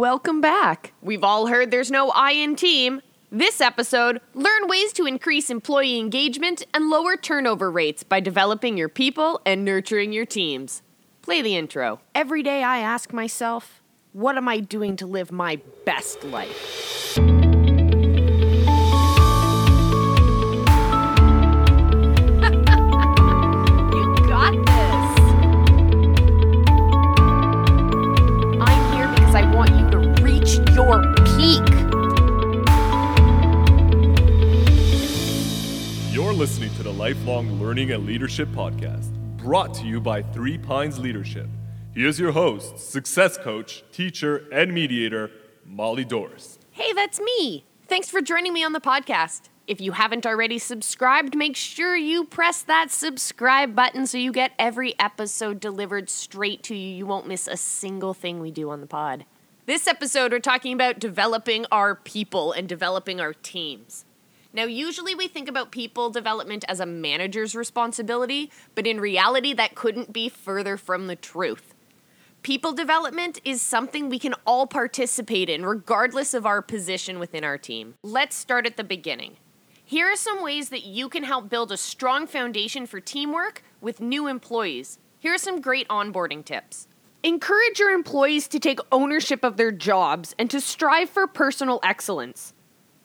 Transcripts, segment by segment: Welcome back. We've all heard there's no I in team. This episode, learn ways to increase employee engagement and lower turnover rates by developing your people and nurturing your teams. Play the intro. Every day I ask myself, what am I doing to live my best life? Listening to the Lifelong Learning and Leadership Podcast, brought to you by Three Pines Leadership. Here's your host, success coach, teacher, and mediator, Molly Doris. Hey, that's me. Thanks for joining me on the podcast. If you haven't already subscribed, make sure you press that subscribe button so you get every episode delivered straight to you. You won't miss a single thing we do on the pod. This episode, we're talking about developing our people and developing our teams. Now, usually we think about people development as a manager's responsibility, but in reality, that couldn't be further from the truth. People development is something we can all participate in, regardless of our position within our team. Let's start at the beginning. Here are some ways that you can help build a strong foundation for teamwork with new employees. Here are some great onboarding tips. Encourage your employees to take ownership of their jobs and to strive for personal excellence.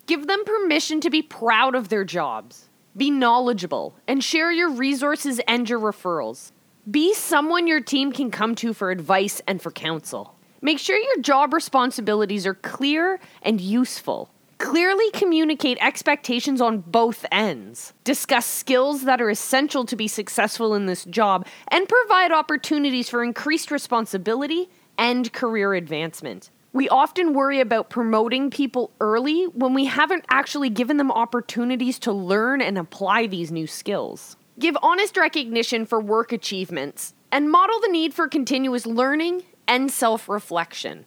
Give them permission to be proud of their jobs. Be knowledgeable and share your resources and your referrals. Be someone your team can come to for advice and for counsel. Make sure your job responsibilities are clear and useful. Clearly communicate expectations on both ends. Discuss skills that are essential to be successful in this job and provide opportunities for increased responsibility and career advancement. We often worry about promoting people early when we haven't actually given them opportunities to learn and apply these new skills. Give honest recognition for work achievements and model the need for continuous learning and self-reflection.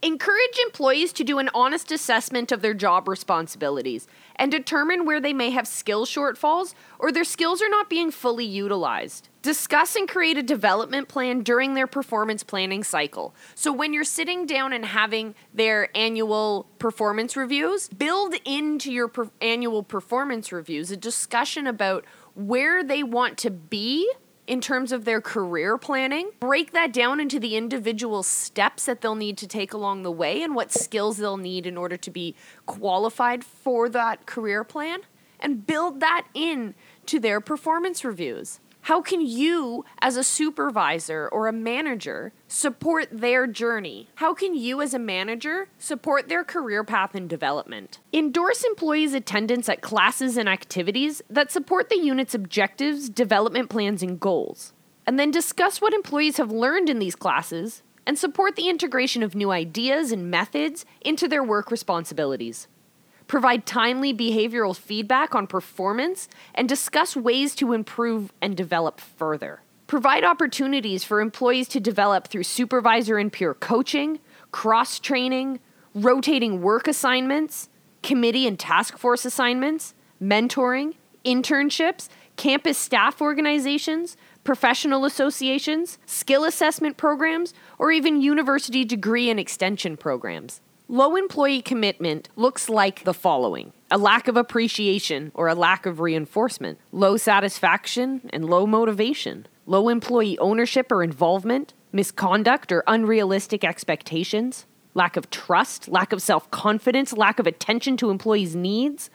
Encourage employees to do an honest assessment of their job responsibilities and determine where they may have skill shortfalls or their skills are not being fully utilized. Discuss and create a development plan during their performance planning cycle. So when you're sitting down and having their annual performance reviews, build into your annual performance reviews a discussion about where they want to be in terms of their career planning. Break that down into the individual steps that they'll need to take along the way and what skills they'll need in order to be qualified for that career plan, and build that in to their performance reviews. How can you, as a supervisor or a manager, support their journey? How can you, as a manager, support their career path and development? Endorse employees' attendance at classes and activities that support the unit's objectives, development plans, and goals. And then discuss what employees have learned in these classes and support the integration of new ideas and methods into their work responsibilities. Provide timely behavioral feedback on performance, and discuss ways to improve and develop further. Provide opportunities for employees to develop through supervisor and peer coaching, cross-training, rotating work assignments, committee and task force assignments, mentoring, internships, campus staff organizations, professional associations, skill assessment programs, or even university degree and extension programs. Low employee commitment looks like the following: a lack of appreciation or a lack of reinforcement, low satisfaction and low motivation, low employee ownership or involvement, misconduct or unrealistic expectations, lack of trust, lack of self-confidence, lack of attention to employees' needs,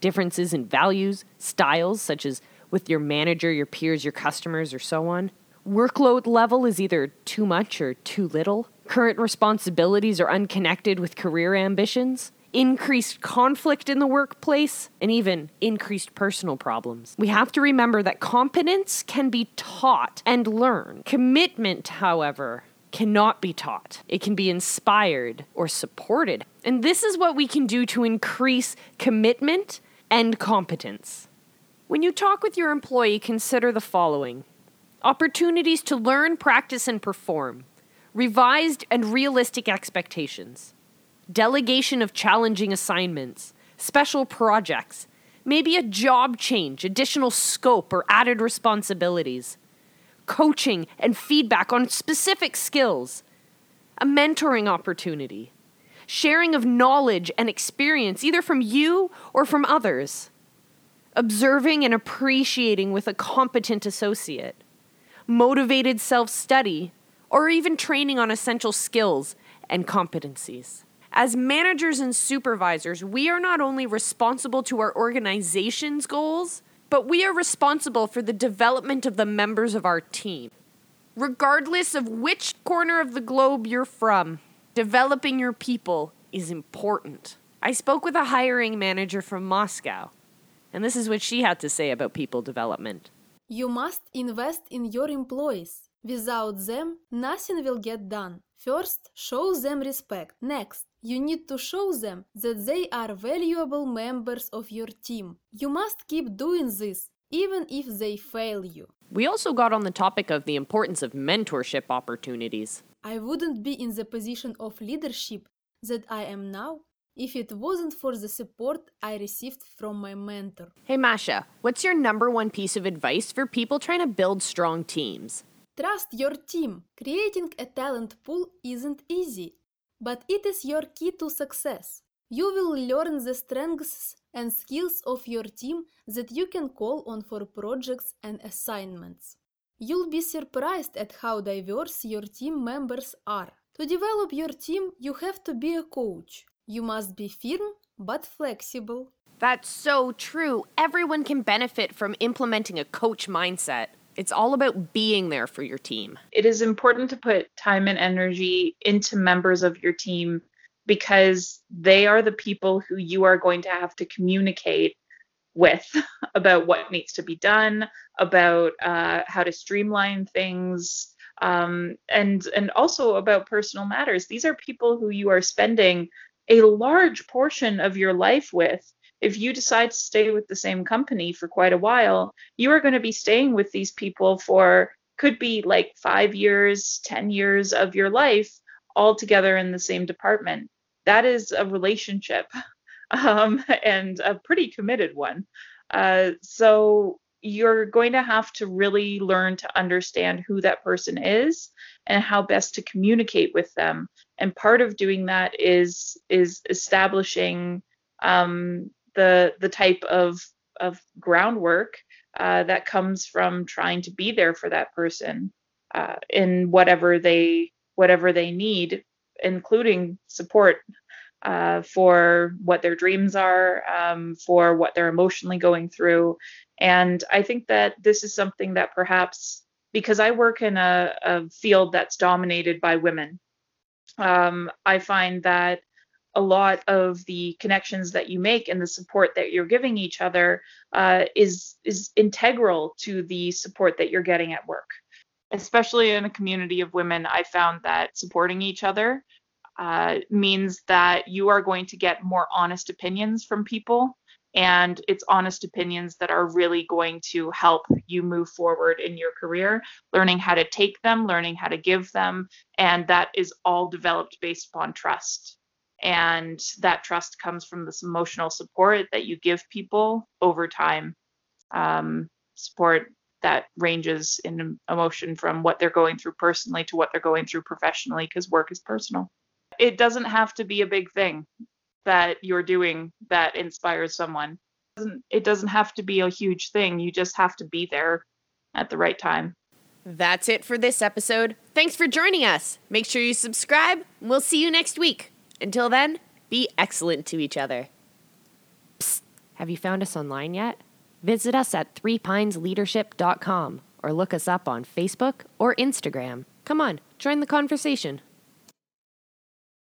differences in values, styles, such as with your manager, your peers, your customers, or so on. Workload level is either too much or too little. Current responsibilities are unconnected with career ambitions, increased conflict in the workplace, and even increased personal problems. We have to remember that competence can be taught and learned. Commitment, however, cannot be taught. It can be inspired or supported. And this is what we can do to increase commitment and competence. When you talk with your employee, consider the following: opportunities to learn, practice, and perform. Revised and realistic expectations, delegation of challenging assignments, special projects, maybe a job change, additional scope or added responsibilities, coaching and feedback on specific skills, a mentoring opportunity, sharing of knowledge and experience, either from you or from others, observing and appreciating with a competent associate, motivated self-study, or even training on essential skills and competencies. As managers and supervisors, we are not only responsible to our organization's goals, but we are responsible for the development of the members of our team. Regardless of which corner of the globe you're from, developing your people is important. I spoke with a hiring manager from Moscow, and this is what she had to say about people development. You must invest in your employees. Without them, nothing will get done. First, show them respect. Next, you need to show them that they are valuable members of your team. You must keep doing this, even if they fail you. We also got on the topic of the importance of mentorship opportunities. I wouldn't be in the position of leadership that I am now if it wasn't for the support I received from my mentor. Hey Masha, what's your number one piece of advice for people trying to build strong teams? Trust your team. Creating a talent pool isn't easy, but it is your key to success. You will learn the strengths and skills of your team that you can call on for projects and assignments. You'll be surprised at how diverse your team members are. To develop your team, you have to be a coach. You must be firm but flexible. That's so true. Everyone can benefit from implementing a coach mindset. It's all about being there for your team. It is important to put time and energy into members of your team because they are the people who you are going to have to communicate with about what needs to be done, about how to streamline things, and also about personal matters. These are people who you are spending a large portion of your life with. If you decide to stay with the same company for quite a while, you are going to be staying with these people for could be like 5 years, 10 years of your life all together in the same department. That is a relationship and a pretty committed one. So you're going to have to really learn to understand who that person is and how best to communicate with them. And part of doing that is establishing the type of groundwork that comes from trying to be there for that person in whatever they need, including support for what their dreams are, for what they're emotionally going through. And I think that this is something that perhaps, because I work in a field that's dominated by women, I find that a lot of the connections that you make and the support that you're giving each other is integral to the support that you're getting at work. Especially in a community of women, I found that supporting each other means that you are going to get more honest opinions from people, and it's honest opinions that are really going to help you move forward in your career, learning how to take them, learning how to give them, and that is all developed based upon trust. And that trust comes from this emotional support that you give people over time, support that ranges in emotion from what they're going through personally to what they're going through professionally, because work is personal. It doesn't have to be a big thing that you're doing that inspires someone. It doesn't have to be a huge thing. You just have to be there at the right time. That's it for this episode. Thanks for joining us. Make sure you subscribe. We'll see you next week. Until then, be excellent to each other. Psst, have you found us online yet? Visit us at threepinesleadership.com or look us up on Facebook or Instagram. Come on, join the conversation.